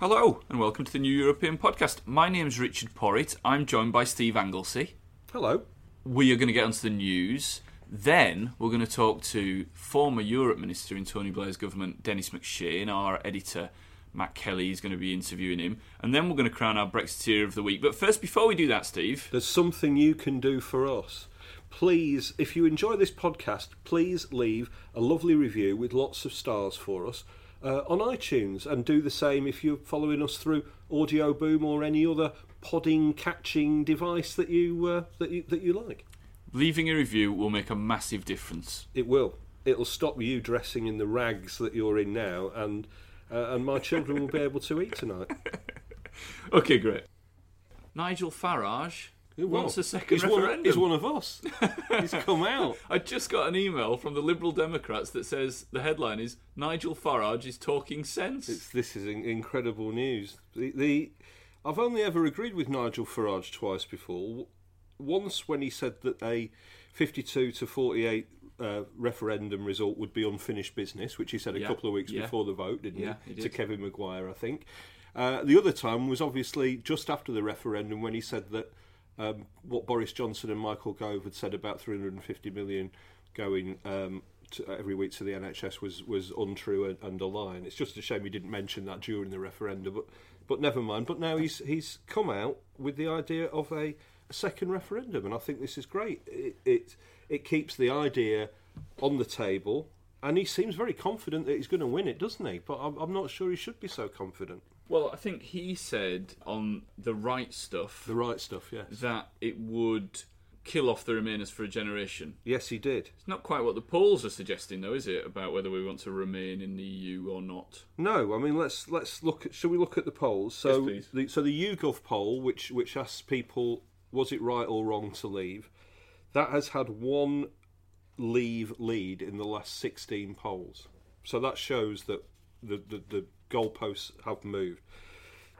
Hello and welcome to the New European Podcast. My name's Richard Porritt. I'm joined by Steve Anglesey. Hello. We are going to get onto the news. Then we're going to talk to former Europe Minister in Tony Blair's government, Denis MacShane. Our editor, Matt Kelly, is going to be interviewing him. And then we're going to crown our Brexiteer of the week. But first, before we do that, Steve... There's something you can do for us. Please, if you enjoy this podcast, please leave a lovely review with lots of stars for us. On iTunes, and do the same if you're following us through Audio Boom or any other podding catching device that you like. Leaving a review will make a massive difference. It will. It'll stop you dressing in the rags that you're in now, and my children will be able to eat tonight. Okay, great. Nigel Farage wants a second referendum. He's one of us. He's come out. I just got an email from the Liberal Democrats that says the headline is Nigel Farage is talking sense. This is incredible news. I've only ever agreed with Nigel Farage twice before. Once when he said that a 52-48 referendum result would be unfinished business, which he said a couple of weeks before the vote, didn't he? Did. To Kevin Maguire, I think. The other time was obviously just after the referendum when he said that what Boris Johnson and Michael Gove had said about £350 million going every week to the NHS was untrue and a lie. And it's just a shame he didn't mention that during the referendum, but never mind. But now he's come out with the idea of a second referendum, and I think this is great. It keeps the idea on the table, and he seems very confident that he's going to win it, doesn't he? But I'm not sure he should be so confident. Well, I think he said on The Right Stuff... The Right Stuff, yes. ...that it would kill off the Remainers for a generation. Yes, he did. It's not quite what the polls are suggesting, though, is it? About whether we want to remain in the EU or not. No, I mean, let's look... Shall we look at the polls? So, yes, please. The YouGov poll, which asks people, was it right or wrong to leave, that has had one leave lead in the last 16 polls. So that shows that the goalposts have moved.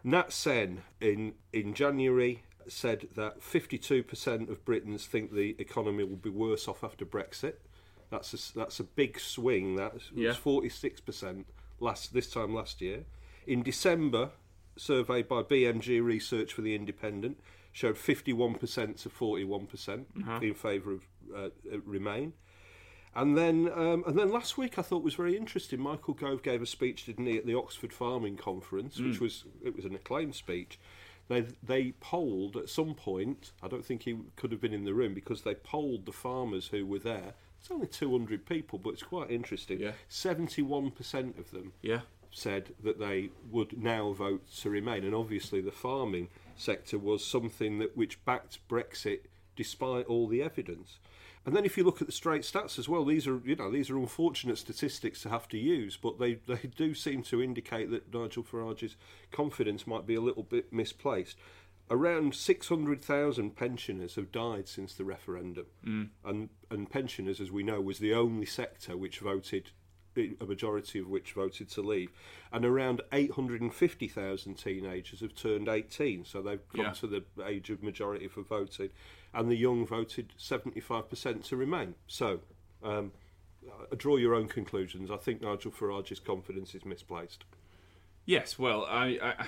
Nat Sen in January said that 52% of Britons think the economy will be worse off after Brexit. That's a big swing. That was 46% this time last year. In December, survey by BMG Research for the Independent showed 51% to 41% in favour of Remain. And then last week I thought was very interesting. Michael Gove gave a speech, didn't he, at the Oxford Farming Conference, which was an acclaimed speech. They polled at some point. I don't think he could have been in the room because they polled the farmers who were there. It's only 200 people, but it's quite interesting. 71% of them said that they would now vote to remain, and obviously the farming sector was something which backed Brexit despite all the evidence. And then if you look at the straight stats as well, these are unfortunate statistics to have to use, but they do seem to indicate that Nigel Farage's confidence might be a little bit misplaced. Around 600,000 pensioners have died since the referendum, and pensioners, as we know, was the only sector which voted a majority of which voted to leave. And around 850,000 teenagers have turned 18, so they've come to the age of majority for voting. And the young voted 75% to remain. So draw your own conclusions. I think Nigel Farage's confidence is misplaced. Yes, well, I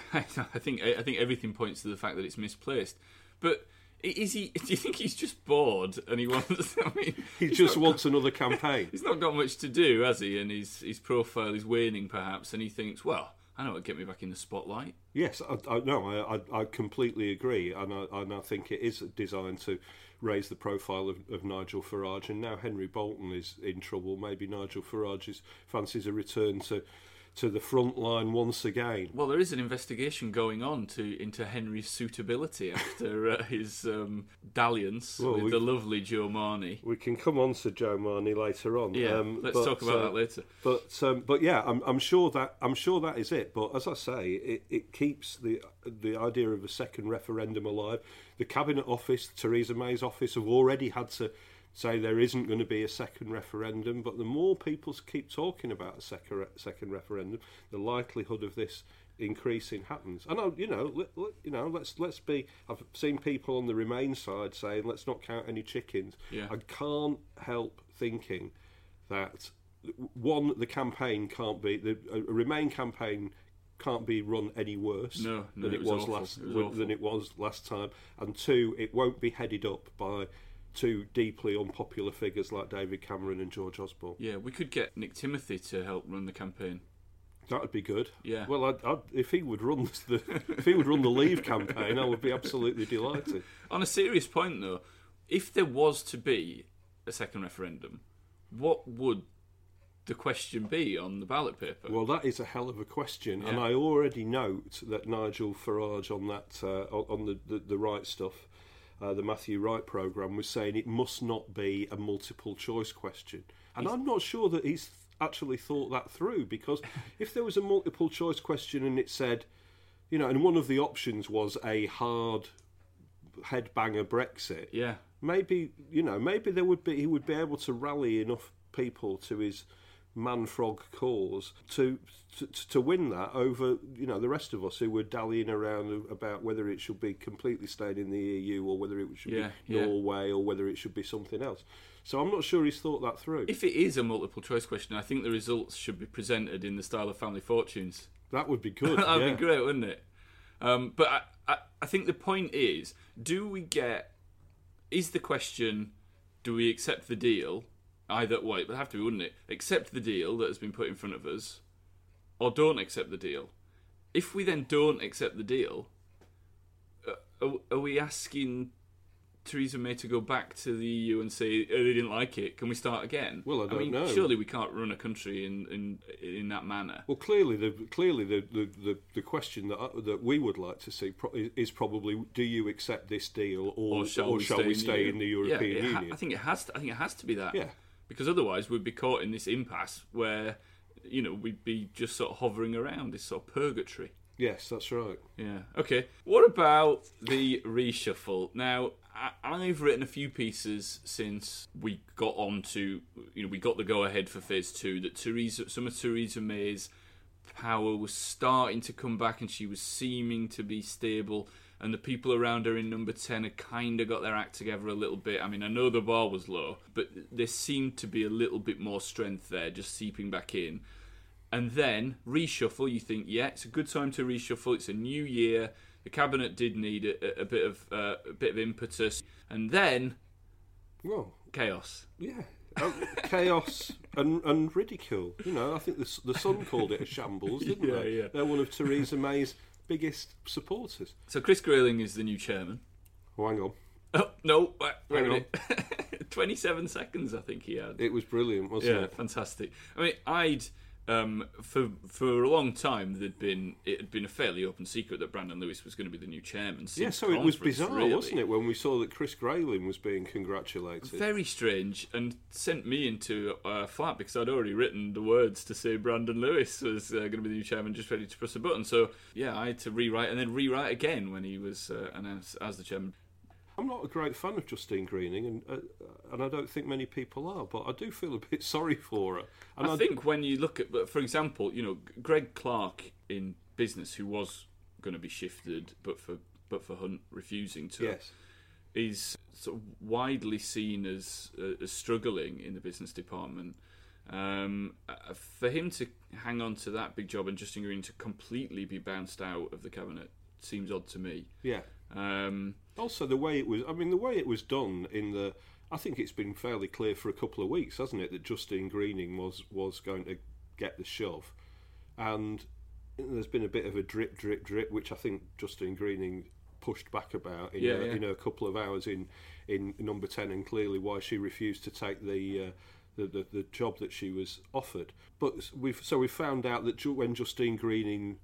think everything points to the fact that it's misplaced. But is he? Do you think he's just bored and he wants? I mean, he just wants another campaign. He's not got much to do, has he? And his profile is waning, perhaps. And he thinks, well, I know what get me back in the spotlight. Yes, I completely agree, and I think it is designed to raise the profile of Nigel Farage, and now Henry Bolton is in trouble. Maybe Nigel Farage's fancies a return to the front line once again. Well, there is an investigation going on into Henry's suitability after his dalliance with the lovely Joe Marney. We can come on to Joe Marney later on. Yeah, let's talk about that later. But yeah, I'm sure that is it. But as I say, it keeps the idea of a second referendum alive. The Cabinet Office, Theresa May's office, have already had to say there isn't going to be a second referendum, but the more people keep talking about a second referendum, the likelihood of this increasing happens. And let's be. I've seen people on the Remain side saying let's not count any chickens. Yeah. I can't help thinking that one, the campaign can't be a Remain campaign can't be run any worse than it was last time, and two, it won't be headed up by two deeply unpopular figures like David Cameron and George Osborne. Yeah, we could get Nick Timothy to help run the campaign. That would be good. Yeah. Well, if he would run the Leave campaign, I would be absolutely delighted. On a serious point, though, if there was to be a second referendum, what would the question be on the ballot paper? Well, that is a hell of a question, and I already note that Nigel Farage on that on the Right Stuff, the Matthew Wright programme, was saying it must not be a multiple choice question. And I'm not sure that he's actually thought that through, because if there was a multiple choice question and it said, and one of the options was a hard headbanger Brexit, maybe he would be able to rally enough people to his man-frog cause to win that over the rest of us who were dallying around about whether it should be completely staying in the EU or whether it should be Norway or whether it should be something else. So I'm not sure he's thought that through. If it is a multiple choice question, I think the results should be presented in the style of Family Fortunes. That would be good. That would be great, wouldn't it? But I think the point is, is the question, do we accept the deal? Either way, it would have to be, wouldn't it? Accept the deal that has been put in front of us, or don't accept the deal. If we then don't accept the deal, are we asking Theresa May to go back to the EU and say, oh, they didn't like it, can we start again? Well, I mean, surely we can't run a country in that manner. Well, clearly the question that we would like to see is probably, do you accept this deal, or shall we stay in the European Union? I think it has to be that. Yeah. Because otherwise we'd be caught in this impasse where, we'd be just sort of hovering around this sort of purgatory. Yes, that's right. Yeah. Okay. What about the reshuffle? Now, I've written a few pieces since we got on to, we got the go-ahead for Phase 2, that some of Theresa May's power was starting to come back and she was seeming to be stable, and the people around her in number 10 had kind of got their act together a little bit. I mean, I know the bar was low, but there seemed to be a little bit more strength there, just seeping back in. And then, reshuffle, you think, it's a good time to reshuffle, it's a new year, the cabinet did need a bit of impetus. And then, chaos. Yeah. Chaos and ridicule. I think the Sun called it a shambles, didn't they? Yeah. They're one of Theresa May's biggest supporters. So Chris Grayling is the new chairman. Oh, hang on. Oh, no. Wait a minute. 27 seconds, I think he had. It was brilliant, wasn't it? Yeah, fantastic. I mean, for a long time, it had been a fairly open secret that Brandon Lewis was going to be the new chairman. Yeah, so it was bizarre, really, wasn't it, when we saw that Chris Grayling was being congratulated? Very strange, and sent me into a flat because I'd already written the words to say Brandon Lewis was going to be the new chairman, just ready to press a button. So, I had to rewrite and then rewrite again when he was announced as the chairman. I'm not a great fan of Justine Greening, and I don't think many people are, but I do feel a bit sorry for her. And I think when you look at, for example, you know, Greg Clark in business, who was going to be shifted, but for Hunt refusing to, yes, is sort of widely seen as struggling in the business department. For him to hang on to that big job and Justine Greening to completely be bounced out of the cabinet seems odd to me. Yeah. Also, the way it was done in the, I think it's been fairly clear for a couple of weeks, hasn't it, that Justine Greening was going to get the shove, and there's been a bit of a drip, drip, drip, which I think Justine Greening pushed back about in a couple of hours in Number 10, and clearly why she refused to take the job that she was offered. But we found out that when Justine Greening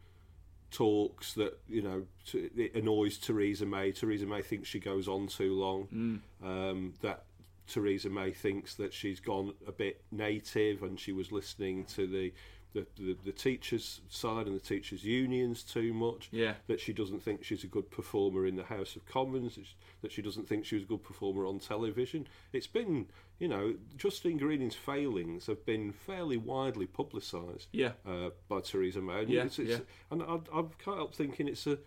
talks, that, you know, it annoys Theresa May. Theresa May thinks she goes on too long. That Theresa May thinks that she's gone a bit native, and she was listening to the teachers' side and the teachers' unions too much. Yeah. That she doesn't think she's a good performer in the House of Commons. That she doesn't think she was a good performer on television. It's been, you know, Justine Greening's failings have been fairly widely publicised. Yeah. By Theresa May. And and I can't help thinking it's a,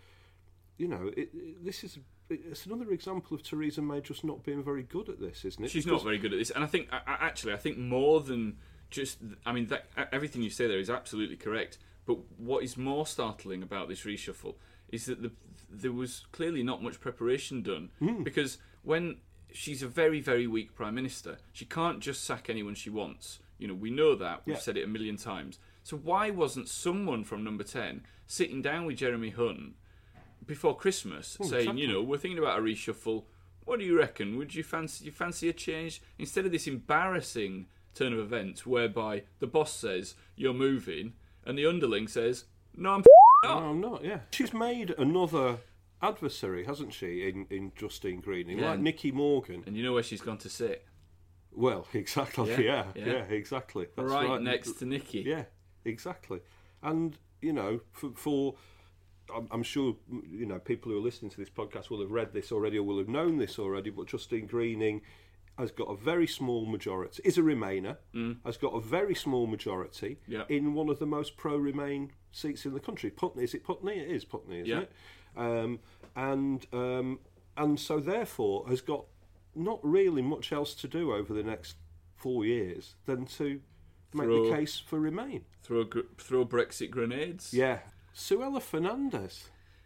you know, it's another example of Theresa May just not being very good at this, isn't it? She's not very good at this, and I think more than just, I mean, that, everything you say there is absolutely correct. But what is more startling about this reshuffle is that there was clearly not much preparation done, because when she's a very, very weak prime minister, she can't just sack anyone she wants. You know, we know that. We've said it a million times. So why wasn't someone from Number 10 sitting down with Jeremy Hunt before Christmas saying, exactly, you know, we're thinking about a reshuffle. What do you reckon? Would you fancy a change? Instead of this embarrassing turn of events whereby the boss says, you're moving, and the underling says, no, I'm not, yeah. She's made another adversary, hasn't she, in Justine Greening, like Nicky Morgan. And you know where she's gone to sit? Well, exactly, yeah, exactly. That's right next to Nicky. Yeah, exactly. And, you know, for I'm sure, you know, people who are listening to this podcast will have read this already or will have known this already, but Justine Greening has got a very small majority, is a Remainer, has got a very small majority in one of the most pro-Remain seats in the country. Putney, is it Putney? It is Putney, isn't it? And so therefore has got not really much else to do over the next 4 years than to make the case for Remain. Throw Brexit grenades? Yeah. Suella Fernandes.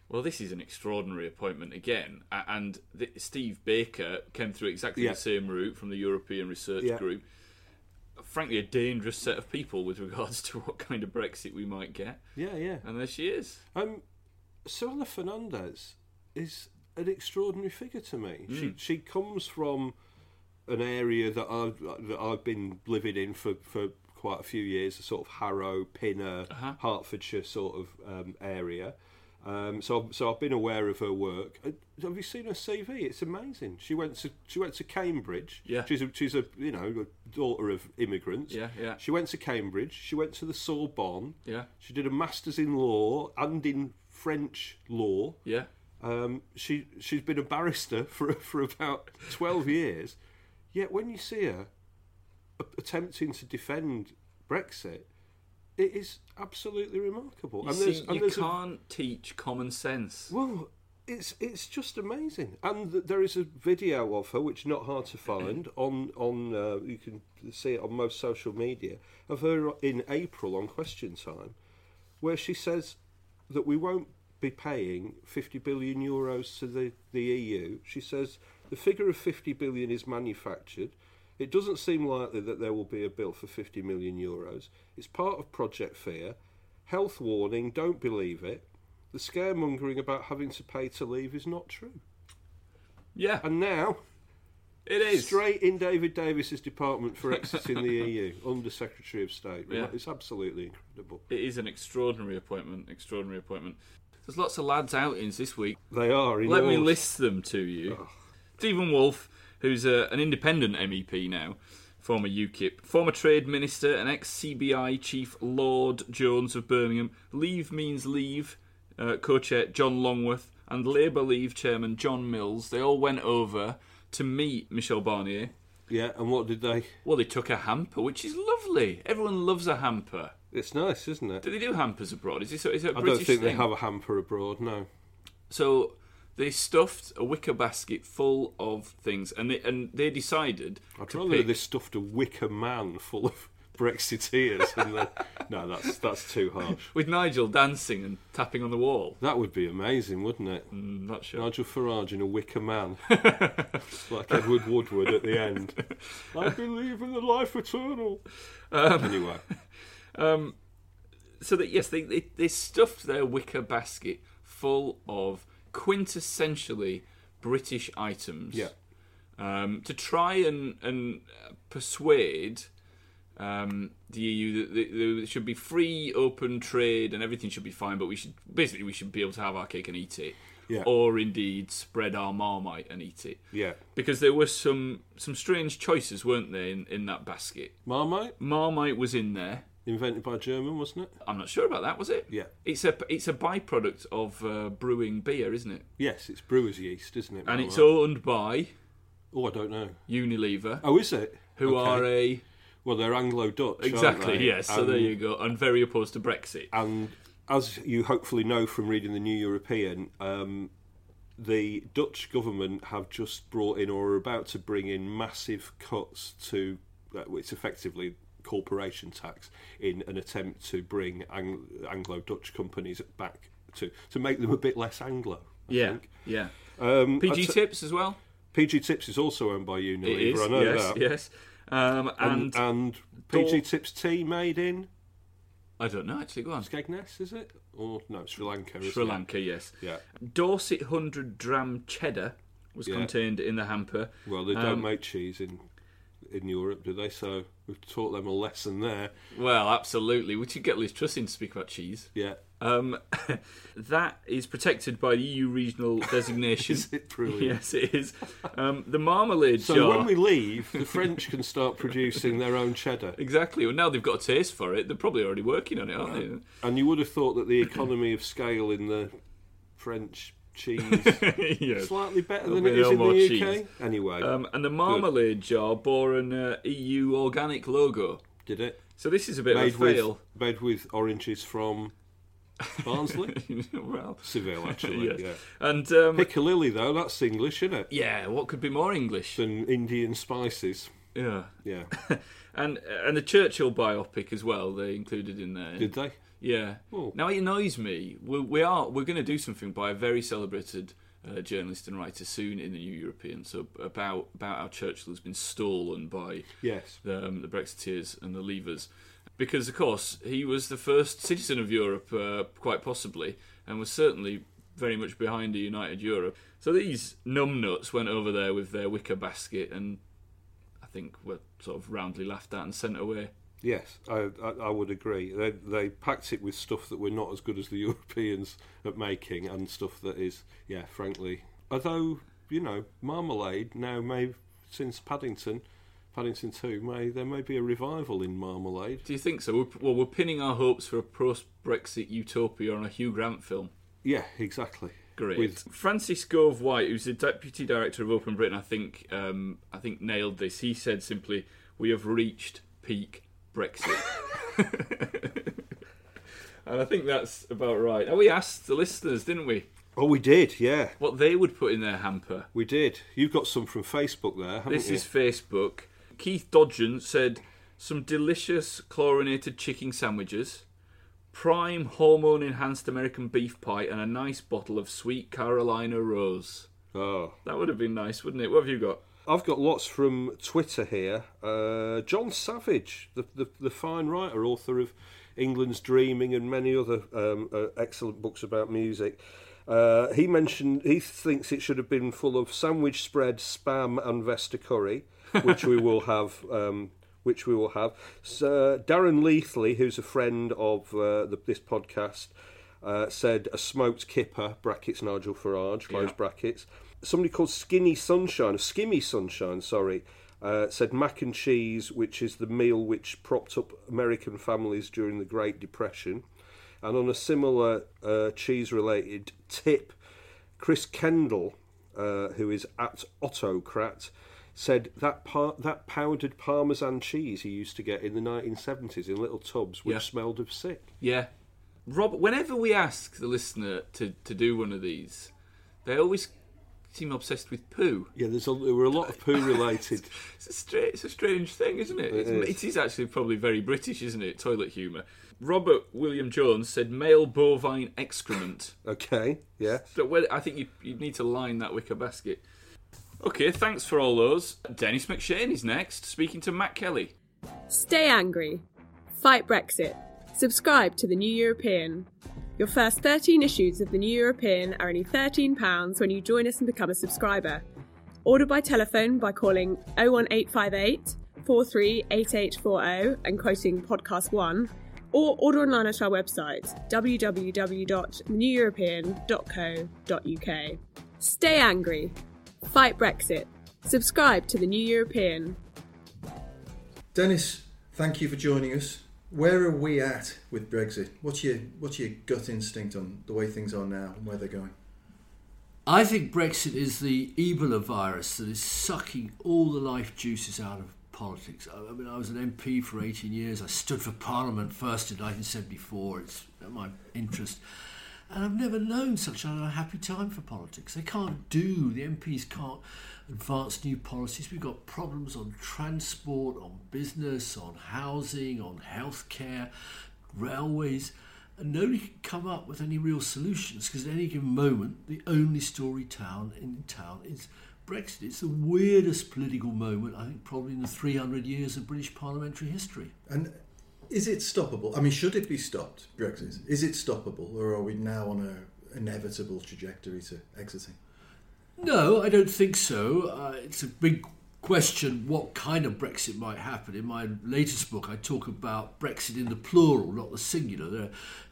Well, this is an extraordinary appointment again. And Steve Baker came through exactly the same route from the European Research Group. Frankly, a dangerous set of people with regards to what kind of Brexit we might get. Yeah, yeah. And there she is. Suella Fernandes is an extraordinary figure to me. She comes from an area that I've been living in for quite a few years, a sort of Harrow, Pinner, Hertfordshire sort of area. So I've been aware of her work. Have you seen her CV? It's amazing. She went to Cambridge. Yeah. She's a you know, daughter of immigrants. Yeah, yeah. She went to Cambridge. She went to the Sorbonne. Yeah. She did a master's in law and in French law. Yeah. She's been a barrister for about 12 years. Yet when you see her attempting to defend Brexit, it is absolutely remarkable. You can't teach common sense. Well, it's just amazing. And there is a video of her, which is not hard to find, on you can see it on most social media, of her in April on Question Time, where she says that we won't be paying 50 billion euros to the EU. She says the figure of 50 billion is manufactured. It doesn't seem likely that there will be a bill for 50 million euros. It's part of Project Fear. Health warning, don't believe it. The scaremongering about having to pay to leave is not true. Yeah. And now, it is straight in David Davis's department for exiting the EU, Under Secretary of State. Yeah. It's absolutely incredible. It is an extraordinary appointment. There's lots of lads outings this week. They are. Let me list them to you. Oh. Stephen Wolfe, who's an independent MEP now, former UKIP, former Trade Minister and ex-CBI Chief Lord Jones of Birmingham, Leave Means Leave co-chair John Longworth, and Labour Leave chairman John Mills, they all went over to meet Michel Barnier. Yeah, and what did they? Well, they took a hamper, which is lovely. Everyone loves a hamper. It's nice, isn't it? Do they do hampers abroad? Is it a British thing? I don't think they have a hamper abroad, no. So they stuffed a wicker basket full of things, and they decided. I'd rather they stuffed a wicker man full of Brexiteers. No, that's too harsh. With Nigel dancing and tapping on the wall. That would be amazing, wouldn't it? Not sure. Nigel Farage in a wicker man. Like Edward Woodward at the end. I believe in the life eternal. Anyway. So that, yes, they stuffed their wicker basket full of quintessentially British items. Yeah. To try and persuade the EU that there should be free, open trade and everything should be fine, but we should be able to have our cake and eat it. Yeah. Or indeed spread our Marmite and eat it. Yeah. Because there were some strange choices, weren't there, in that basket? Marmite was in there. Invented by a German, wasn't it? I'm not sure about that, was it? Yeah. It's a byproduct of brewing beer, isn't it? Yes, it's brewer's yeast, isn't it? Marmite? And it's owned by... Oh, I don't know. Unilever. Oh, is it? Who are a... Well, they're Anglo-Dutch, exactly, aren't they? Yes. So there you go. And very opposed to Brexit. And as you hopefully know from reading the New European, the Dutch government have just brought in or are about to bring in massive cuts to... it's effectively corporation tax in an attempt to bring Anglo-Dutch companies back to make them a bit less Anglo, I think. Yeah. PG Tips as well? PG Tips is also owned by Unilever, I know that. Yes. And PG Tips tea made in? I don't know, actually. Go on. Skegness, is it? Or no, Sri Lanka, isn't it? Sri Lanka, yes. Yeah. Dorset 100 dram cheddar was contained in the hamper. Well, they don't make cheese in Europe, do they? So we've taught them a lesson there. Well, absolutely. We should get Liz Truss in to speak about cheese. Yeah. That is protected by the EU regional designation. Is it brilliant? Yes, it is. The marmalade jar... So when we leave, the French can start producing their own cheddar. Exactly. Well, now they've got a taste for it. They're probably already working on it, aren't they? And you would have thought that the economy of scale in the French cheese is slightly better than it is in the UK. Cheese. Anyway. And the marmalade jar bore an EU organic logo. Did it? So this is a bit of a fail. Made with oranges from... Barnsley? Well, Seville, actually, yes. Yeah. And Piccalilli, though, that's English, isn't it? Yeah, what could be more English? Than Indian spices. Yeah. Yeah. and the Churchill biopic as well, they included in there. Did they? Yeah. Oh. Now, it annoys me. We're going to do something by a very celebrated journalist and writer soon in the New European, so about how Churchill has been stolen by the Brexiteers and the Leavers. Because, of course, he was the first citizen of Europe, quite possibly, and was certainly very much behind a united Europe. So these numbnuts went over there with their wicker basket and I think were sort of roundly laughed at and sent away. Yes, I would agree. They packed it with stuff that were not as good as the Europeans at making and stuff that is, frankly... Although, marmalade now may, since Paddington 2, there may be a revival in marmalade. Do you think so? We're pinning our hopes for a post-Brexit utopia on a Hugh Grant film. Yeah, exactly. Great. With Francis Gove White, who's the Deputy Director of Open Britain, I think nailed this. He said simply, we have reached peak Brexit. And I think that's about right. And we asked the listeners, didn't we? Oh, we did, yeah. What they would put in their hamper. We did. You've got some from Facebook there, haven't you? This is Facebook. Keith Dodgen said some delicious chlorinated chicken sandwiches, prime hormone-enhanced American beef pie, and a nice bottle of Sweet Carolina Rose. Oh. That would have been nice, wouldn't it? What have you got? I've got lots from Twitter here. John Savage, the fine writer, author of England's Dreaming and many other excellent books about music. He mentioned he thinks it should have been full of sandwich spread, spam, and Vesta curry. which we will have. So, Darren Leithley, who's a friend of this podcast, said a smoked kipper, brackets Nigel Farage, close brackets. Somebody called Skimmy Sunshine, said mac and cheese, which is the meal which propped up American families during the Great Depression. And on a similar cheese-related tip, Chris Kendall, who is at Autocrat, said that that powdered Parmesan cheese he used to get in the 1970s in little tubs, which smelled of sick. Yeah. Rob, whenever we ask the listener to do one of these, they always seem obsessed with poo. Yeah, there were a lot of poo related. It's a strange thing, isn't it? It is actually probably very British, isn't it? Toilet humour. Robert William Jones said male bovine excrement. Okay, yeah. So I think you need to line that wicker basket. Okay, thanks for all those. Denis MacShane is next, speaking to Matt Kelly. Stay angry. Fight Brexit. Subscribe to The New European. Your first 13 issues of The New European are only £13 when you join us and become a subscriber. Order by telephone by calling 01858 438840 and quoting Podcast 1, or order online at our website, www.theneweuropean.co.uk. Stay angry. Fight Brexit. Subscribe to The New European. Denis, thank you for joining us. Where are we at with Brexit? What's your gut instinct on the way things are now and where they're going? I think Brexit is the Ebola virus that is sucking all the life juices out of politics. I mean, I was an MP for 18 years. I stood for Parliament first in 1974. It's my interest. And I've never known such an unhappy time for politics. The MPs can't advance new policies. We've got problems on transport, on business, on housing, on healthcare, railways. And nobody can come up with any real solutions because at any given moment, the only story in town is Brexit. It's the weirdest political moment, I think, probably in the 300 years of British parliamentary history. And is it stoppable? I mean, should it be stopped, Brexit? Is it stoppable, or are we now on an inevitable trajectory to exiting? No, I don't think so. It's a big question what kind of Brexit might happen. In my latest book, I talk about Brexit in the plural, not the singular.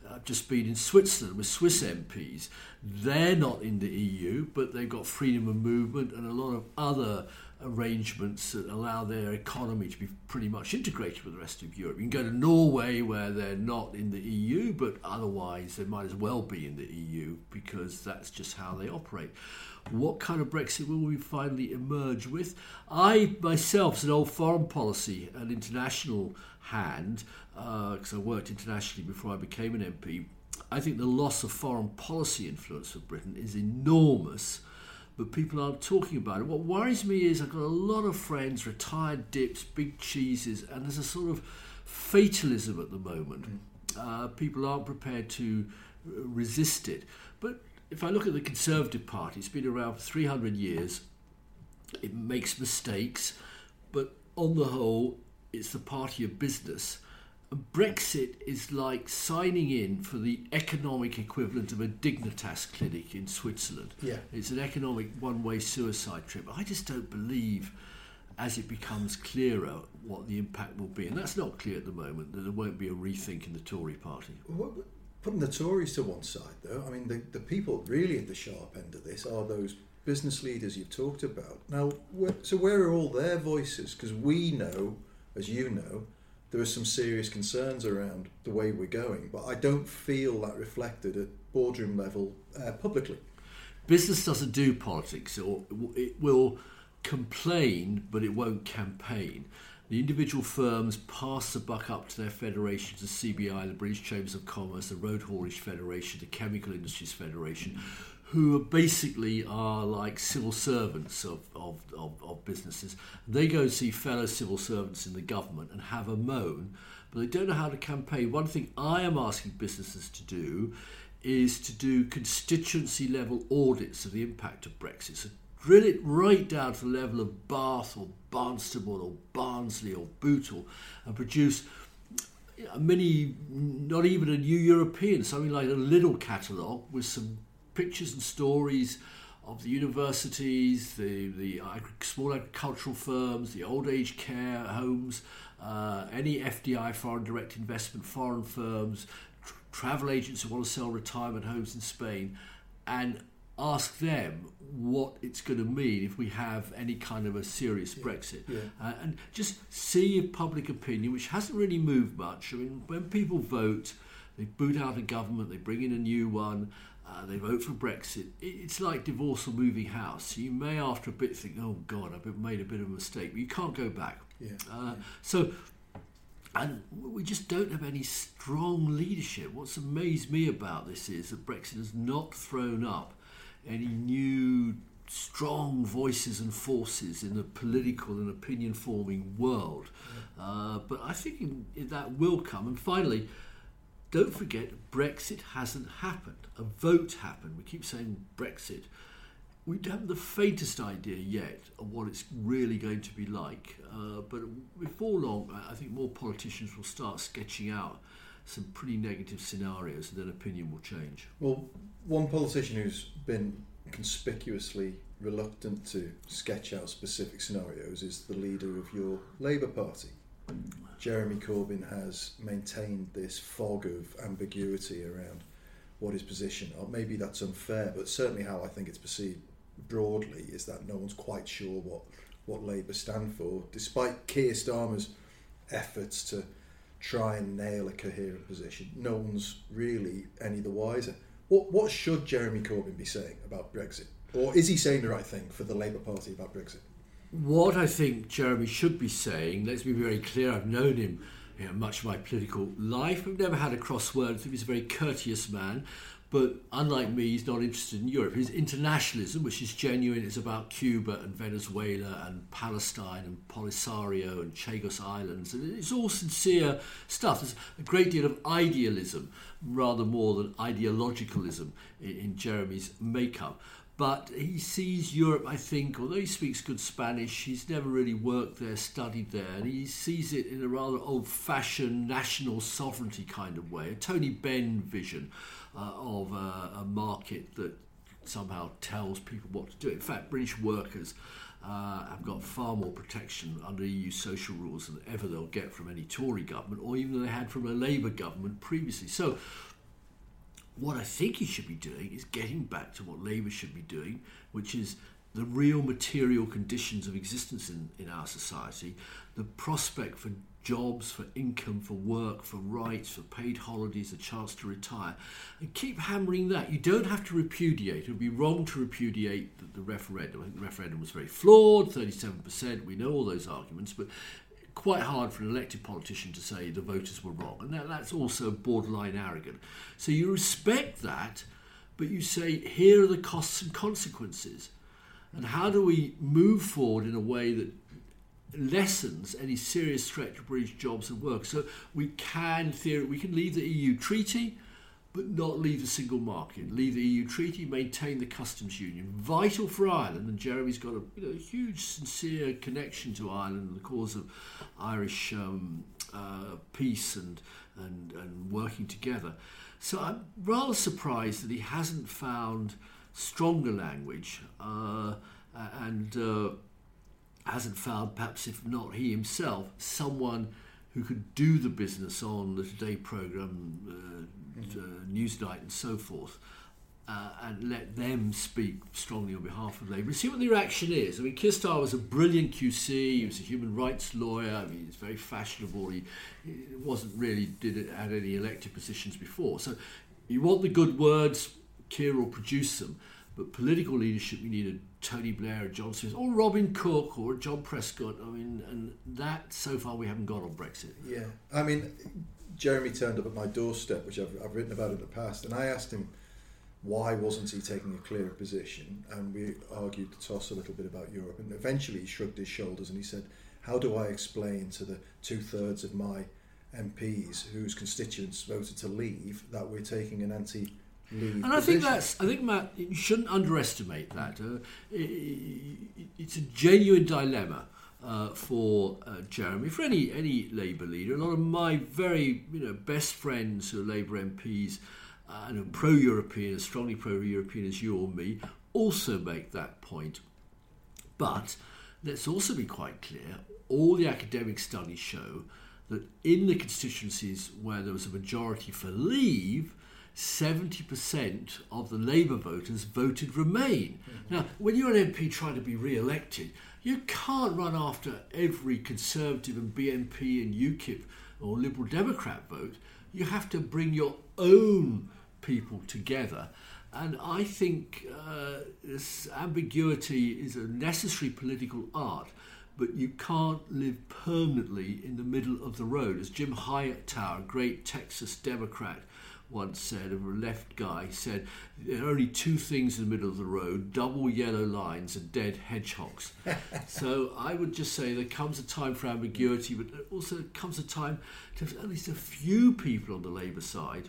I've just been in Switzerland with Swiss MPs. They're not in the EU, but they've got freedom of movement and a lot of other arrangements that allow their economy to be pretty much integrated with the rest of Europe. You can go to Norway where they're not in the EU, but otherwise they might as well be in the EU because that's just how they operate. What kind of Brexit will we finally emerge with? I myself, as an old foreign policy and international hand, because I worked internationally before I became an MP, I think the loss of foreign policy influence for Britain is enormous, but people aren't talking about it. What worries me is I've got a lot of friends, retired dips, big cheeses, and there's a sort of fatalism at the moment. People aren't prepared to resist it. But if I look at the Conservative Party, it's been around for 300 years. It makes mistakes, but on the whole, it's the party of business. And Brexit is like signing in for the economic equivalent of a Dignitas clinic in Switzerland. Yeah. It's an economic one-way suicide trip. I just don't believe, as it becomes clearer, what the impact will be. And that's not clear at the moment, that there won't be a rethink in the Tory party. Well, putting the Tories to one side, though, I mean, the people really at the sharp end of this are those business leaders you've talked about. Now, where are all their voices? Because we know, as you know, there are some serious concerns around the way we're going, but I don't feel that reflected at boardroom level publicly. Business doesn't do politics, or it will complain, but it won't campaign. The individual firms pass the buck up to their federations, the CBI, the British Chambers of Commerce, the Road Haulage Federation, the Chemical Industries Federation, who are basically like civil servants of businesses. They go and see fellow civil servants in the government and have a moan, but they don't know how to campaign. One thing I am asking businesses to do is to do constituency-level audits of the impact of Brexit. So drill it right down to the level of Bath or Barnstable or Barnsley or Bootle and produce not even a New European, something like a Lidl catalogue with some pictures and stories of the universities, the small agricultural firms, the old age care homes, any FDI, foreign direct investment, foreign firms, travel agents who want to sell retirement homes in Spain, and ask them what it's going to mean if we have any kind of a serious Brexit. Yeah. And just see if public opinion, which hasn't really moved much. I mean, when people vote, they boot out a government, they bring in a new one, They vote for Brexit. It's like divorce or moving house. You may after a bit think, oh God, I've made a bit of a mistake, but you can't go back. So, and we just don't have any strong leadership. What's amazed me about this is that Brexit has not thrown up any new strong voices and forces in the political and opinion-forming world. But I think that will come. And finally, don't forget, Brexit hasn't happened. A vote happened. We keep saying Brexit. We don't have the faintest idea yet of what it's really going to be like. But before long, I think more politicians will start sketching out some pretty negative scenarios, and then opinion will change. Well, one politician who's been conspicuously reluctant to sketch out specific scenarios is the leader of your Labour Party. Jeremy Corbyn has maintained this fog of ambiguity around what his position, or maybe that's unfair, but certainly how I think it's perceived broadly is that no one's quite sure what Labour stand for, despite Keir Starmer's efforts to try and nail a coherent position. No one's really any the wiser. What should Jeremy Corbyn be saying about Brexit? Or is he saying the right thing for the Labour Party about Brexit? What I think Jeremy should be saying, let's be very clear, I've known him much of my political life. I've never had a cross word with him. He's a very courteous man, but unlike me, he's not interested in Europe. His internationalism, which is genuine, is about Cuba and Venezuela and Palestine and Polisario and Chagos Islands. And it's all sincere stuff. There's a great deal of idealism, rather more than ideologicalism, in Jeremy's makeup. But he sees Europe, I think, although he speaks good Spanish, he's never really worked there, studied there, and he sees it in a rather old-fashioned national sovereignty kind of way, a Tony Benn vision of a market that somehow tells people what to do. In fact, British workers have got far more protection under EU social rules than ever they'll get from any Tory government, or even they had from a Labour government previously. So what I think he should be doing is getting back to what Labour should be doing, which is the real material conditions of existence in our society, the prospect for jobs, for income, for work, for rights, for paid holidays, a chance to retire. And keep hammering that. You don't have to repudiate. It would be wrong to repudiate the referendum. I think the referendum was very flawed, 37%. We know all those arguments, but quite hard for an elected politician to say the voters were wrong. And that's also borderline arrogant. So you respect that, but you say, here are the costs and consequences. And how do we move forward in a way that lessens any serious threat to British jobs and work? So we can leave the EU treaty, but not leave the single market. Leave the EU treaty, maintain the customs union. Vital for Ireland, and Jeremy's got a huge, sincere connection to Ireland and the cause of Irish peace and working together. So I'm rather surprised that he hasn't found stronger language and hasn't found, perhaps if not he himself, someone who could do the business on the Today programme, Newsnight and so forth, and let them speak strongly on behalf of Labour. See what the reaction is. I mean, Keir Starmer was a brilliant QC, he was a human rights lawyer, I mean, he's very fashionable, he wasn't really, had any elected positions before. So you want the good words, Keir will produce them. But political leadership, you need a Tony Blair, a John Smith, or Robin Cook, or John Prescott. I mean, and that, so far, we haven't got on Brexit. Yeah, I mean, Jeremy turned up at my doorstep, which I've written about in the past, and I asked him why wasn't he taking a clearer position, and we argued the toss a little bit about Europe, and eventually he shrugged his shoulders and he said, how do I explain to the two-thirds of my MPs whose constituents voted to leave that we're taking an anti-Leave position? And I think, Matt, you shouldn't underestimate that. It's a genuine dilemma for Jeremy, for any Labour leader. A lot of my very best friends who are Labour MPs and are pro-European, as strongly pro-European as you or me, also make that point. But let's also be quite clear, all the academic studies show that in the constituencies where there was a majority for leave, 70% of the Labour voters voted Remain. Mm-hmm. Now, when you're an MP trying to be re-elected, you can't run after every Conservative and BNP and UKIP or Liberal Democrat vote. You have to bring your own people together. And I think this ambiguity is a necessary political art, but you can't live permanently in the middle of the road. As Jim Hightower, a great Texas Democrat, once said, a left guy, said, there are only two things in the middle of the road, double yellow lines and dead hedgehogs. So I would just say there comes a time for ambiguity, but there also comes a time to at least a few people on the Labour side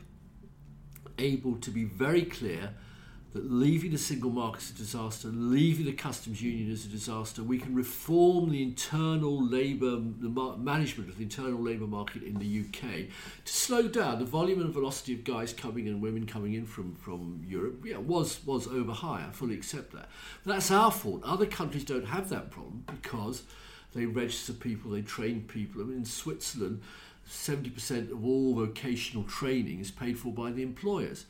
able to be very clear that leaving the single market is a disaster, leaving the customs union is a disaster. We can reform the internal labour, the management of the internal labour market in the UK to slow down the volume and velocity of guys coming in and women coming in from Europe. Yeah, was over high. I fully accept that. But that's our fault. Other countries don't have that problem because they register people, they train people. I mean, in Switzerland, 70% of all vocational training is paid for by the employers.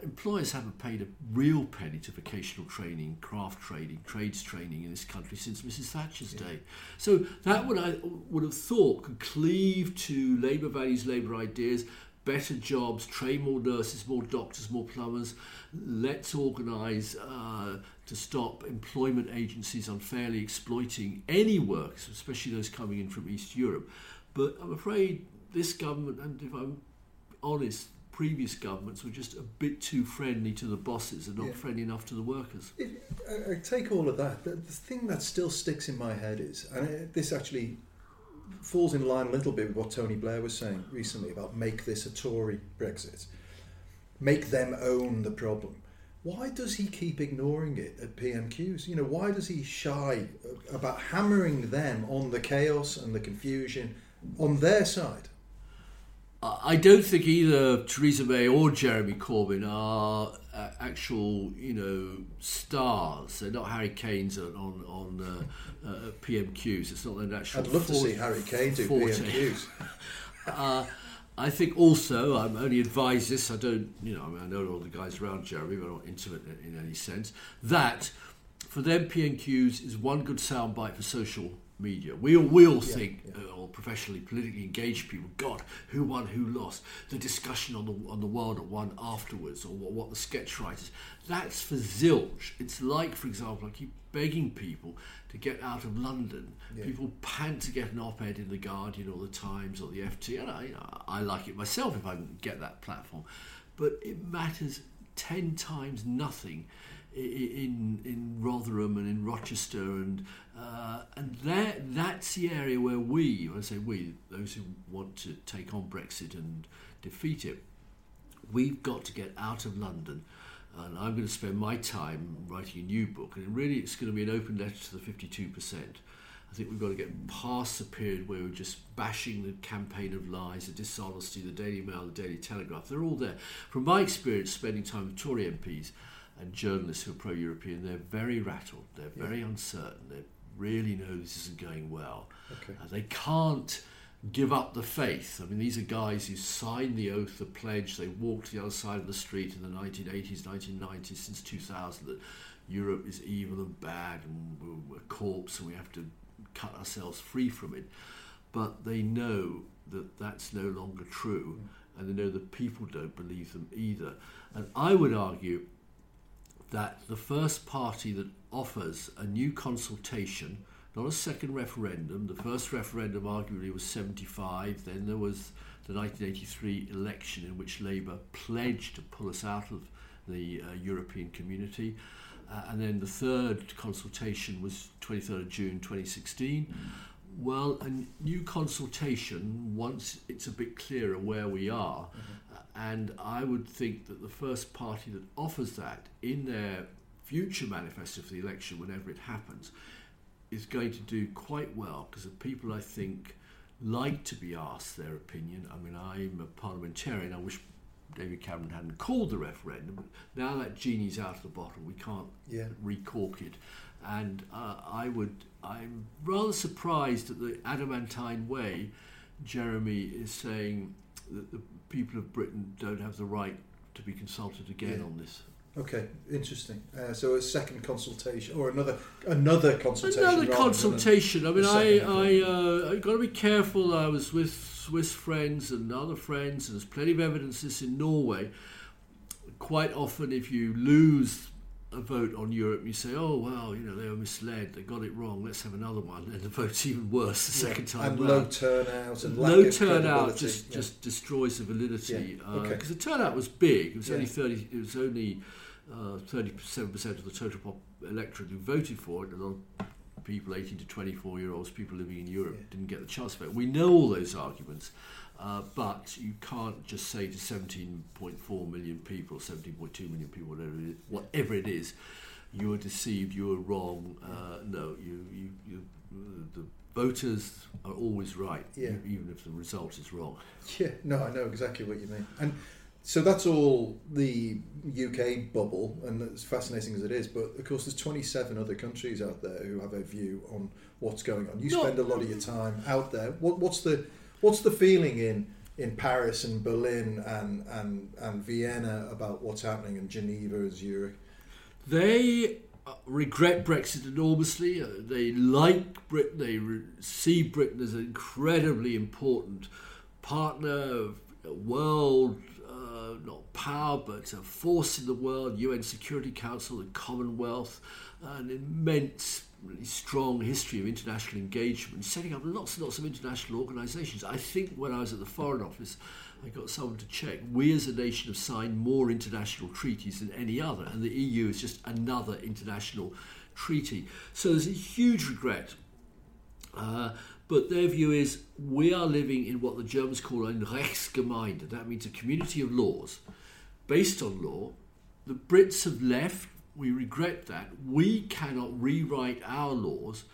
Employers haven't paid a real penny to vocational training, craft training, trades training in this country since Mrs Thatcher's day. So that what I would have thought could cleave to Labour values, Labour ideas, better jobs, train more nurses, more doctors, more plumbers. Let's organise to stop employment agencies unfairly exploiting any workers, especially those coming in from East Europe. But I'm afraid this government, and if I'm honest, previous governments were just a bit too friendly to the bosses and not friendly enough to the workers. I take all of that. The thing that still sticks in my head is, and this actually falls in line a little bit with what Tony Blair was saying recently about make this a Tory Brexit, make them own the problem. Why does he keep ignoring it at PMQs? You know, why does he shy about hammering them on the chaos and the confusion on their side? I don't think either Theresa May or Jeremy Corbyn are actual, stars. They're not Harry Kane's on PMQs. It's not their natural. I'd love to see Harry Kane do 40. PMQs. I think also, I'm only advised this. I don't, I know all the guys around Jeremy, but I'm not intimate in any sense. That for them, PMQs is one good soundbite for social media. We all think, or professionally, politically engaged people, God, who won, who lost, the discussion on the World at One afterwards, or what the sketch writers. That's for zilch. It's like, for example, I keep begging people to get out of London. Yeah. People pant to get an op-ed in The Guardian or The Times or the FT, and I like it myself if I can get that platform. But it matters 10 times nothing in Rotherham and in Rochester, and that's the area where we, when I say we, those who want to take on Brexit and defeat it, we've got to get out of London. And I'm going to spend my time writing a new book, and really it's going to be an open letter to the 52%. I think we've got to get past the period where we're just bashing the campaign of lies, the dishonesty, the Daily Mail, the Daily Telegraph. They're all there. From my experience spending time with Tory MPs, and journalists who are pro-European, they're very rattled, they're very uncertain, they really know this isn't going well. Okay. They can't give up the faith. I mean, these are guys who signed the oath, the pledge, they walked the other side of the street in the 1980s, 1990s, since 2000, that Europe is evil and bad and we're a corpse and we have to cut ourselves free from it. But they know that that's no longer true, and they know that people don't believe them either. And I would argue that the first party that offers a new consultation, not a second referendum, the first referendum arguably was 75, then there was the 1983 election in which Labour pledged to pull us out of the European community, and then the third consultation was 23rd of June 2016. Well, a new consultation, once it's a bit clearer where we are, and I would think that the first party that offers that in their future manifesto for the election, whenever it happens, is going to do quite well, because the people, I think, like to be asked their opinion. I mean, I'm a parliamentarian. I wish David Cameron hadn't called the referendum. But now that genie's out of the bottle, we can't recork it. And I'm rather surprised at the adamantine way Jeremy is saying that the people of Britain don't have the right to be consulted again on this. Okay, interesting. So a second consultation, or another consultation. Another consultation. I mean, I've got to be careful. I was with Swiss friends and other friends, and there's plenty of evidence this in Norway. quite often if you lose a vote on Europe, you say, oh, well, you know, they were misled, they got it wrong, let's have another one, and the vote's even worse the second time and round. Low turnout and lack of credibility. Low turnout just destroys the validity. Because the turnout was big. It was only 37% of the total electorate who voted for it, and a lot of people, 18 to 24-year-olds, people living in Europe, didn't get the chance to vote. We know all those arguments. But you can't just say to 17.4 million people, 17.2 million people, whatever it is, you were deceived, you were wrong. The voters are always right, even if the result is wrong. Yeah, no, I know exactly what you mean. And so that's all the UK bubble, and as fascinating as it is, but of course there's 27 other countries out there who have a view on what's going on. You spend a lot of your time out there. What's the feeling in Paris and Berlin and Vienna about what's happening in Geneva and Zurich? They regret Brexit enormously. They like Britain. They see Britain as an incredibly important partner, world, not power, but a force in the world, UN Security Council, the Commonwealth, an immense really strong history of international engagement, setting up lots and lots of international organisations. I think when I was at the Foreign Office, I got someone to check. We as a nation have signed more international treaties than any other, and the EU is just another international treaty. So there's a huge regret. But their view is we are living in what the Germans call a Rechtsgemeinde. That means a community of laws based on law. The Brits have left. We regret that. We cannot rewrite our laws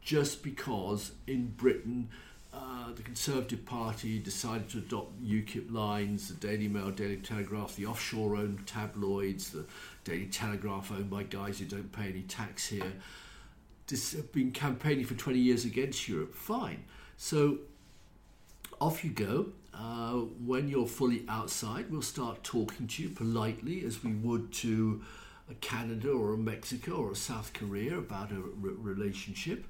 just because in Britain the Conservative Party decided to adopt UKIP lines, the Daily Mail, Daily Telegraph, the offshore-owned tabloids, the Daily Telegraph owned by guys who don't pay any tax here. This have been campaigning for 20 years against Europe. Fine. So off you go. When you're fully outside, we'll start talking to you politely as we would to Canada or Mexico or South Korea about a relationship.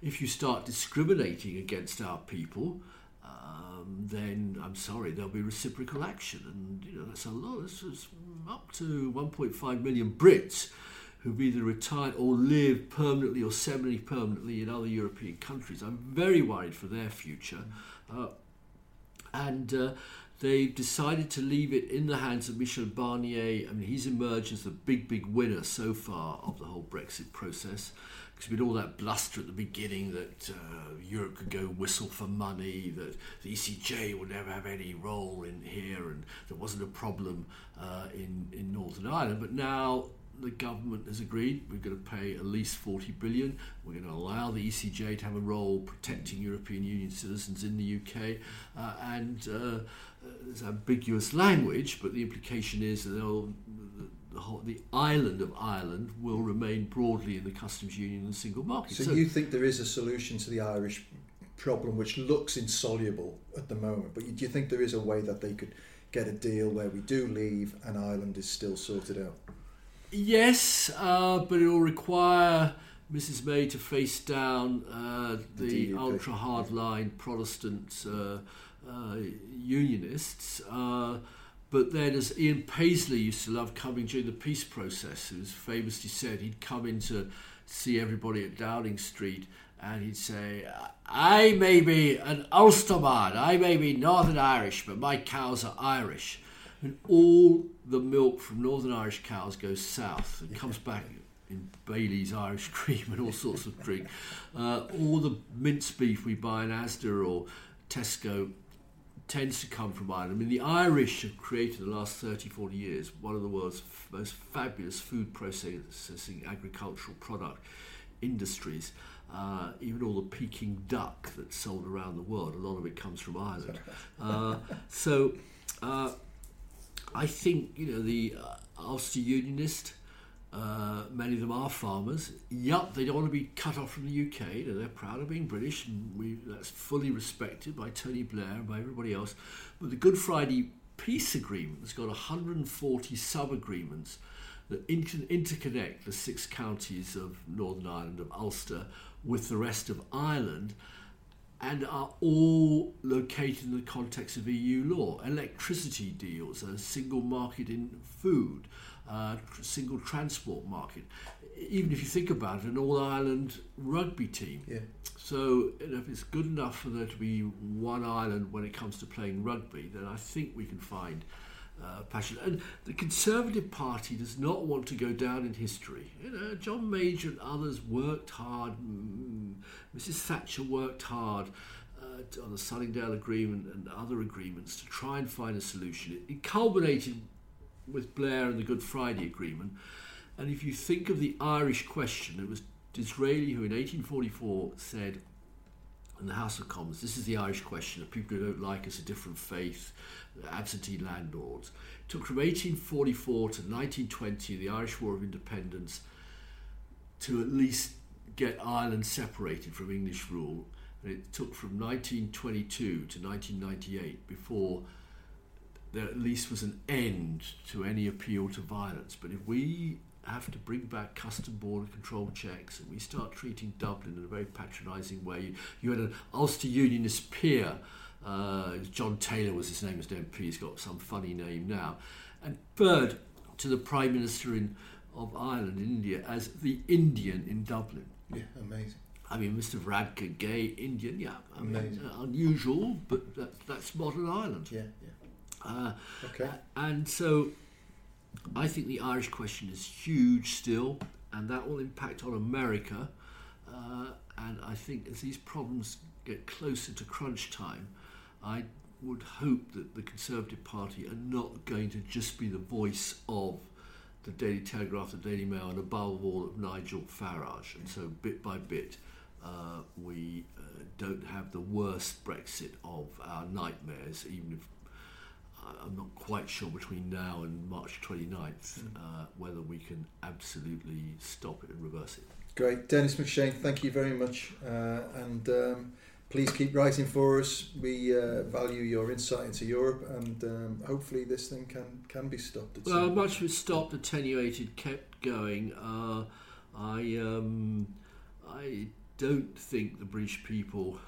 If you start discriminating against our people, then I'm sorry, there'll be reciprocal action. And you know, that's a lot. It's up to 1.5 million Brits who've either retired or lived permanently or semi-permanently in other European countries. I'm very worried for their future. They've decided to leave it in the hands of Michel Barnier. I mean, he's emerged as the big, big winner so far of the whole Brexit process. Because there's been all that bluster at the beginning that Europe could go whistle for money, that the ECJ would never have any role in here, and there wasn't a problem in Northern Ireland. But now the government has agreed we're going to pay at least 40 billion. We're going to allow the ECJ to have a role protecting European Union citizens in the UK. There's ambiguous language, but the implication is that the island of Ireland will remain broadly in the customs union and single market. So you think there is a solution to the Irish problem, which looks insoluble at the moment, but do you think there is a way that they could get a deal where we do leave and Ireland is still sorted out? Yes, but it will require Mrs May to face down the ultra-hardline Protestant unionists. But then, as Ian Paisley used to love coming during the peace process, who famously said he'd come in to see everybody at Downing Street and he'd say, I may be an Ulsterman, I may be Northern Irish, but my cows are Irish. And all the milk from Northern Irish cows goes south and comes back in Bailey's Irish cream and all sorts of drink. All the mince beef we buy in Asda or Tesco tends to come from Ireland. I mean, the Irish have created in the last 30, 40 years one of the world's most fabulous food processing agricultural product industries. Even all the Peking duck that's sold around the world, a lot of it comes from Ireland. I think, you know, the Ulster Unionists, many of them are farmers. Yup, they don't want to be cut off from the UK. You know, they're proud of being British, and that's fully respected by Tony Blair and by everybody else. But the Good Friday Peace Agreement has got 140 sub-agreements that interconnect the six counties of Northern Ireland, of Ulster, with the rest of Ireland. and are all located in the context of EU law. Electricity deals, a single market in food, a single transport market. Even if you think about it, an all-Ireland rugby team. Yeah. So if it's good enough for there to be one island when it comes to playing rugby, then I think we can find passion. And the Conservative Party does not want to go down in history. You know, John Major and others worked hard. Mrs Thatcher worked hard on the Sunningdale Agreement and other agreements to try and find a solution. It culminated with Blair and the Good Friday Agreement. And if you think of the Irish question, it was Disraeli who in 1844 said in the House of Commons, this is the Irish question, the people who don't like us are different faith, absentee landlords. It took from 1844 to 1920, the Irish War of Independence, to at least get Ireland separated from English rule. And it took from 1922 to 1998 before there at least was an end to any appeal to violence. But if we have to bring back custom border control checks and we start treating Dublin in a very patronising way, you had an Ulster Unionist peer, John Taylor was his name as an MP, he's got some funny name now, and Byrd to the Prime Minister of Ireland, India, as the Indian in Dublin. Yeah, amazing. I mean, Mr Varadkar, gay, Indian, yeah, I mean, unusual, but that's modern Ireland. Yeah, yeah. Okay. And so I think the Irish question is huge still, and that will impact on America. And I think as these problems get closer to crunch time, I would hope that the Conservative Party are not going to just be the voice of the Daily Telegraph, the Daily Mail, and above all of Nigel Farage. And so bit by bit, we don't have the worst Brexit of our nightmares, even if I'm not quite sure between now and March 29th whether we can absolutely stop it and reverse it. Great. Denis MacShane, thank you very much. And please keep writing for us. We value your insight into Europe, and hopefully this thing can be stopped. Well, much was stopped, attenuated, kept going. I don't think the British people...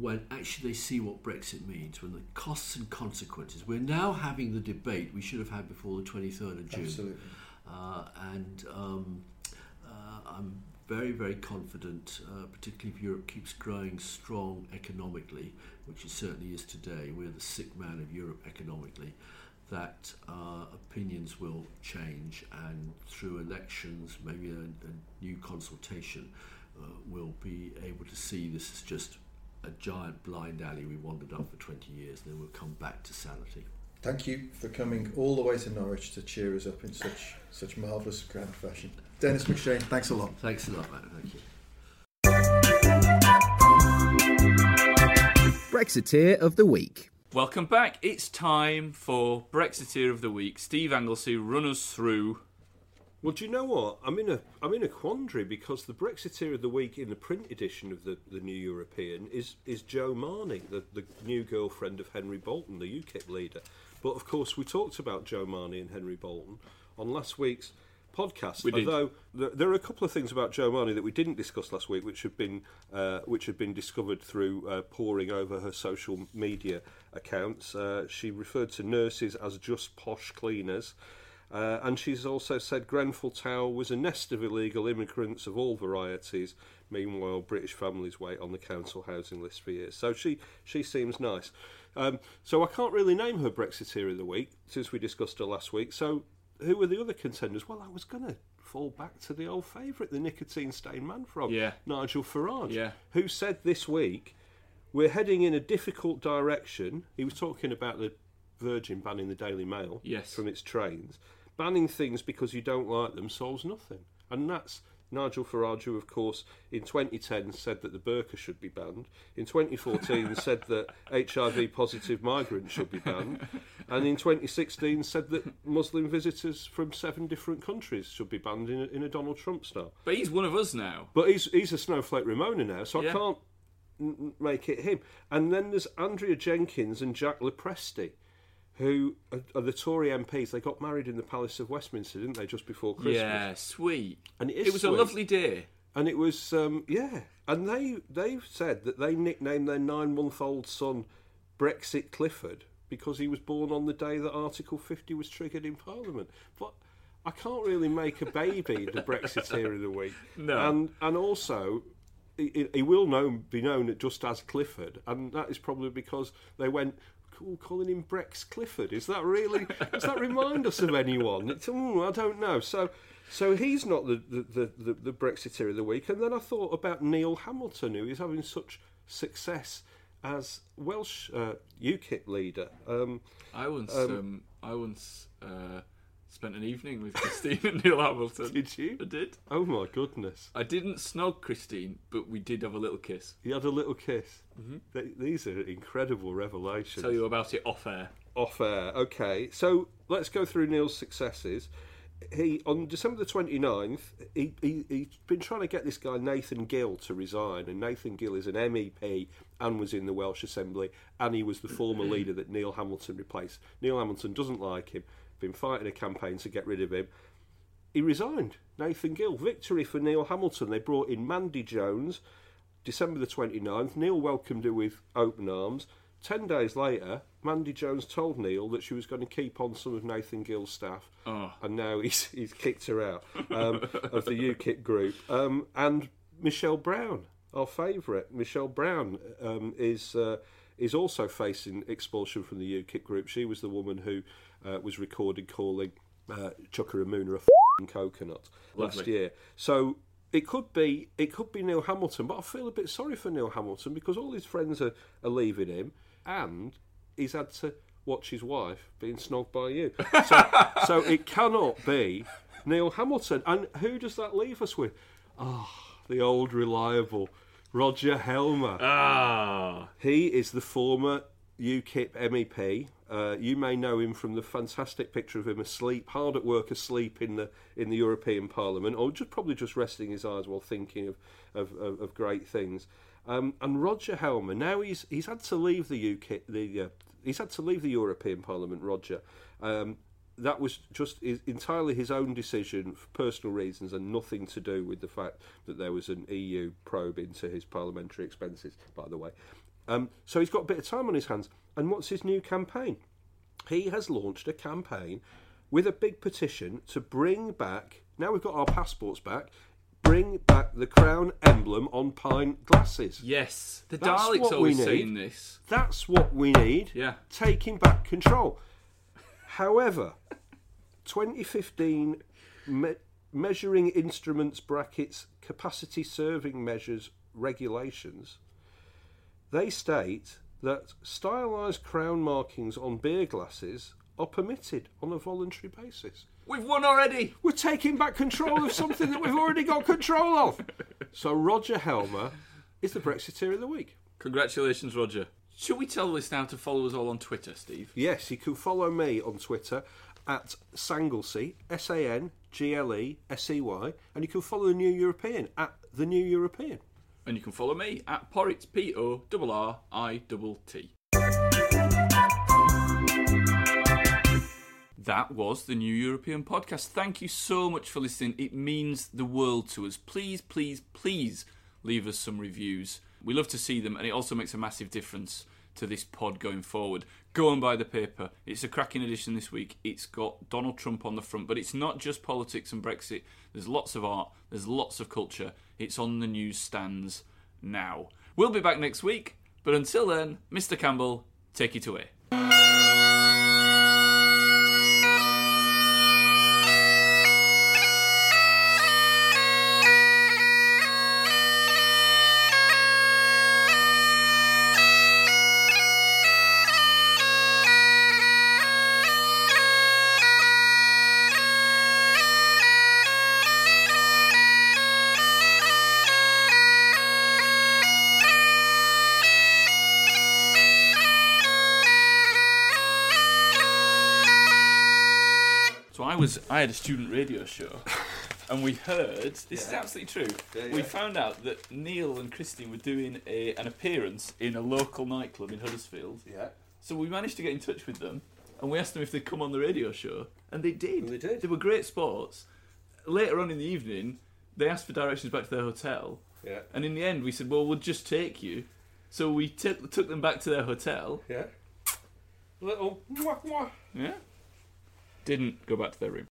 when actually they see what Brexit means, when the costs and consequences. We're now having the debate we should have had before the 23rd of June. Absolutely. I'm very, very confident, particularly if Europe keeps growing strong economically, which it certainly is today. We're the sick man of Europe economically, that opinions will change, and through elections, maybe a new consultation, we'll be able to see this is just a giant blind alley we wandered up for 20 years, and then we'll come back to sanity. Thank you for coming all the way to Norwich to cheer us up in such marvellous grand fashion. Denis MacShane, thanks a lot. Thanks a lot, Matt. Thank you. Brexiteer of the Week. Welcome back. It's time for Brexiteer of the Week. Steve Anglesey, run us through... Well, do you know what? I'm in a quandary, because the Brexiteer of the Week in the print edition of the New European is Joe Marney, the new girlfriend of Henry Bolton, the UKIP leader. But, of course, we talked about Joe Marney and Henry Bolton on last week's podcast. We did. Although there are a couple of things about Joe Marney that we didn't discuss last week, which have been discovered through poring over her social media accounts. She referred to nurses as just posh cleaners. And she's also said Grenfell Tower was a nest of illegal immigrants of all varieties. Meanwhile, British families wait on the council housing list for years. So she seems nice. So I can't really name her Brexiteer of the Week, since we discussed her last week. So who were the other contenders? Well, I was going to fall back to the old favourite, the nicotine-stained man frog, Nigel Farage, who said this week, we're heading in a difficult direction. He was talking about the Virgin banning the Daily Mail from its trains. Banning things because you don't like them solves nothing. And that's Nigel Farage, who, of course, in 2010 said that the burqa should be banned. In 2014 said that HIV-positive migrants should be banned. And in 2016 said that Muslim visitors from 7 different countries should be banned in a Donald Trump style. But he's one of us now. But he's a snowflake Ramona now, so I can't make it him. And then there's Andrea Jenkins and Jack Lepresti, who are the Tory MPs. They got married in the Palace of Westminster, didn't they, just before Christmas? Yeah, sweet. And it was a lovely day. And it was, And they've said that they nicknamed their 9-month-old son Brexit Clifford because he was born on the day that Article 50 was triggered in Parliament. But I can't really make a baby the Brexiteer of the week. No. And also, he will be known just as Clifford, and that is probably because they went, calling him Brex Clifford. Is that really? Does that remind us of anyone? I don't know. So he's not the Brexiteer of the week. And then I thought about Neil Hamilton, who is having such success as Welsh UKIP leader. I once spent an evening with Christine and Neil Hamilton. Did you? I did. Oh my goodness! I didn't snog Christine, but we did have a little kiss. You had a little kiss. Mm-hmm. These are incredible revelations. I'll tell you about it off air. Off air. Okay, so let's go through Neil's successes. On December the 29th, he's been trying to get this guy Nathan Gill to resign, and Nathan Gill is an MEP and was in the Welsh Assembly, and he was the former leader that Neil Hamilton replaced. Neil Hamilton doesn't like him, been fighting a campaign to get rid of him. He resigned, Nathan Gill. Victory for Neil Hamilton. They brought in Mandy Jones, December the 29th. Neil welcomed her with open arms. 10 days later, Mandy Jones told Neil that she was going to keep on some of Nathan Gill's staff, and now he's kicked her out of the UKIP group. And Michelle Brown, our favourite, Michelle Brown, is also facing expulsion from the UKIP group. She was the woman who was recorded calling Chukwuemeka a f***ing coconut last year. So it could be Neil Hamilton, but I feel a bit sorry for Neil Hamilton because all his friends are leaving him, and he's had to watch his wife being snogged by you. So it cannot be Neil Hamilton. And who does that leave us with? The old reliable Roger Helmer. He is the former UKIP MEP. You may know him from the fantastic picture of him asleep, hard at work asleep in the European Parliament, or probably just resting his eyes while thinking of great things. And Roger Helmer, now he's had to leave the UKIP. He's had to leave the European Parliament. Roger, that was just entirely his own decision for personal reasons and nothing to do with the fact that there was an EU probe into his parliamentary expenses, by the way. So he's got a bit of time on his hands. And what's his new campaign? He has launched a campaign with a big petition to bring back, now we've got our passports back, bring back the crown emblem on pint glasses. Yes. The Daleks always saying this. That's what we need. Yeah. Taking back control. However, 2015 measuring instruments brackets capacity serving measures regulations, they state that stylised crown markings on beer glasses are permitted on a voluntary basis. We've won already. We're taking back control of something that we've already got control of. So Roger Helmer is the Brexiteer of the week. Congratulations, Roger. Should we tell this now to follow us all on Twitter, Steve? Yes, you can follow me on Twitter at Sanglesey, SANGLESEY, and you can follow the New European at the New European. And you can follow me at Porritt, PORRIT. That was the New European Podcast. Thank you so much for listening. It means the world to us. Please, please, please leave us some reviews. We love to see them, and it also makes a massive difference to this pod going forward. Go and buy the paper. It's a cracking edition this week. It's got Donald Trump on the front, but it's not just politics and Brexit. There's lots of art. There's lots of culture. It's on the newsstands now. We'll be back next week, but until then, Mr. Campbell, take it away. I had a student radio show, and we heard this is absolutely true. Yeah. We found out that Neil and Christine were doing an appearance in a local nightclub in Huddersfield. Yeah. So we managed to get in touch with them, and we asked them if they'd come on the radio show, and they did. They were great sports. Later on in the evening, they asked for directions back to their hotel. Yeah. And in the end, we said, well, we'll just take you. So we took them back to their hotel. Yeah. Little wah wah. Yeah. Didn't go back to their room.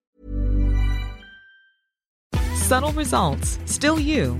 Subtle results, still you,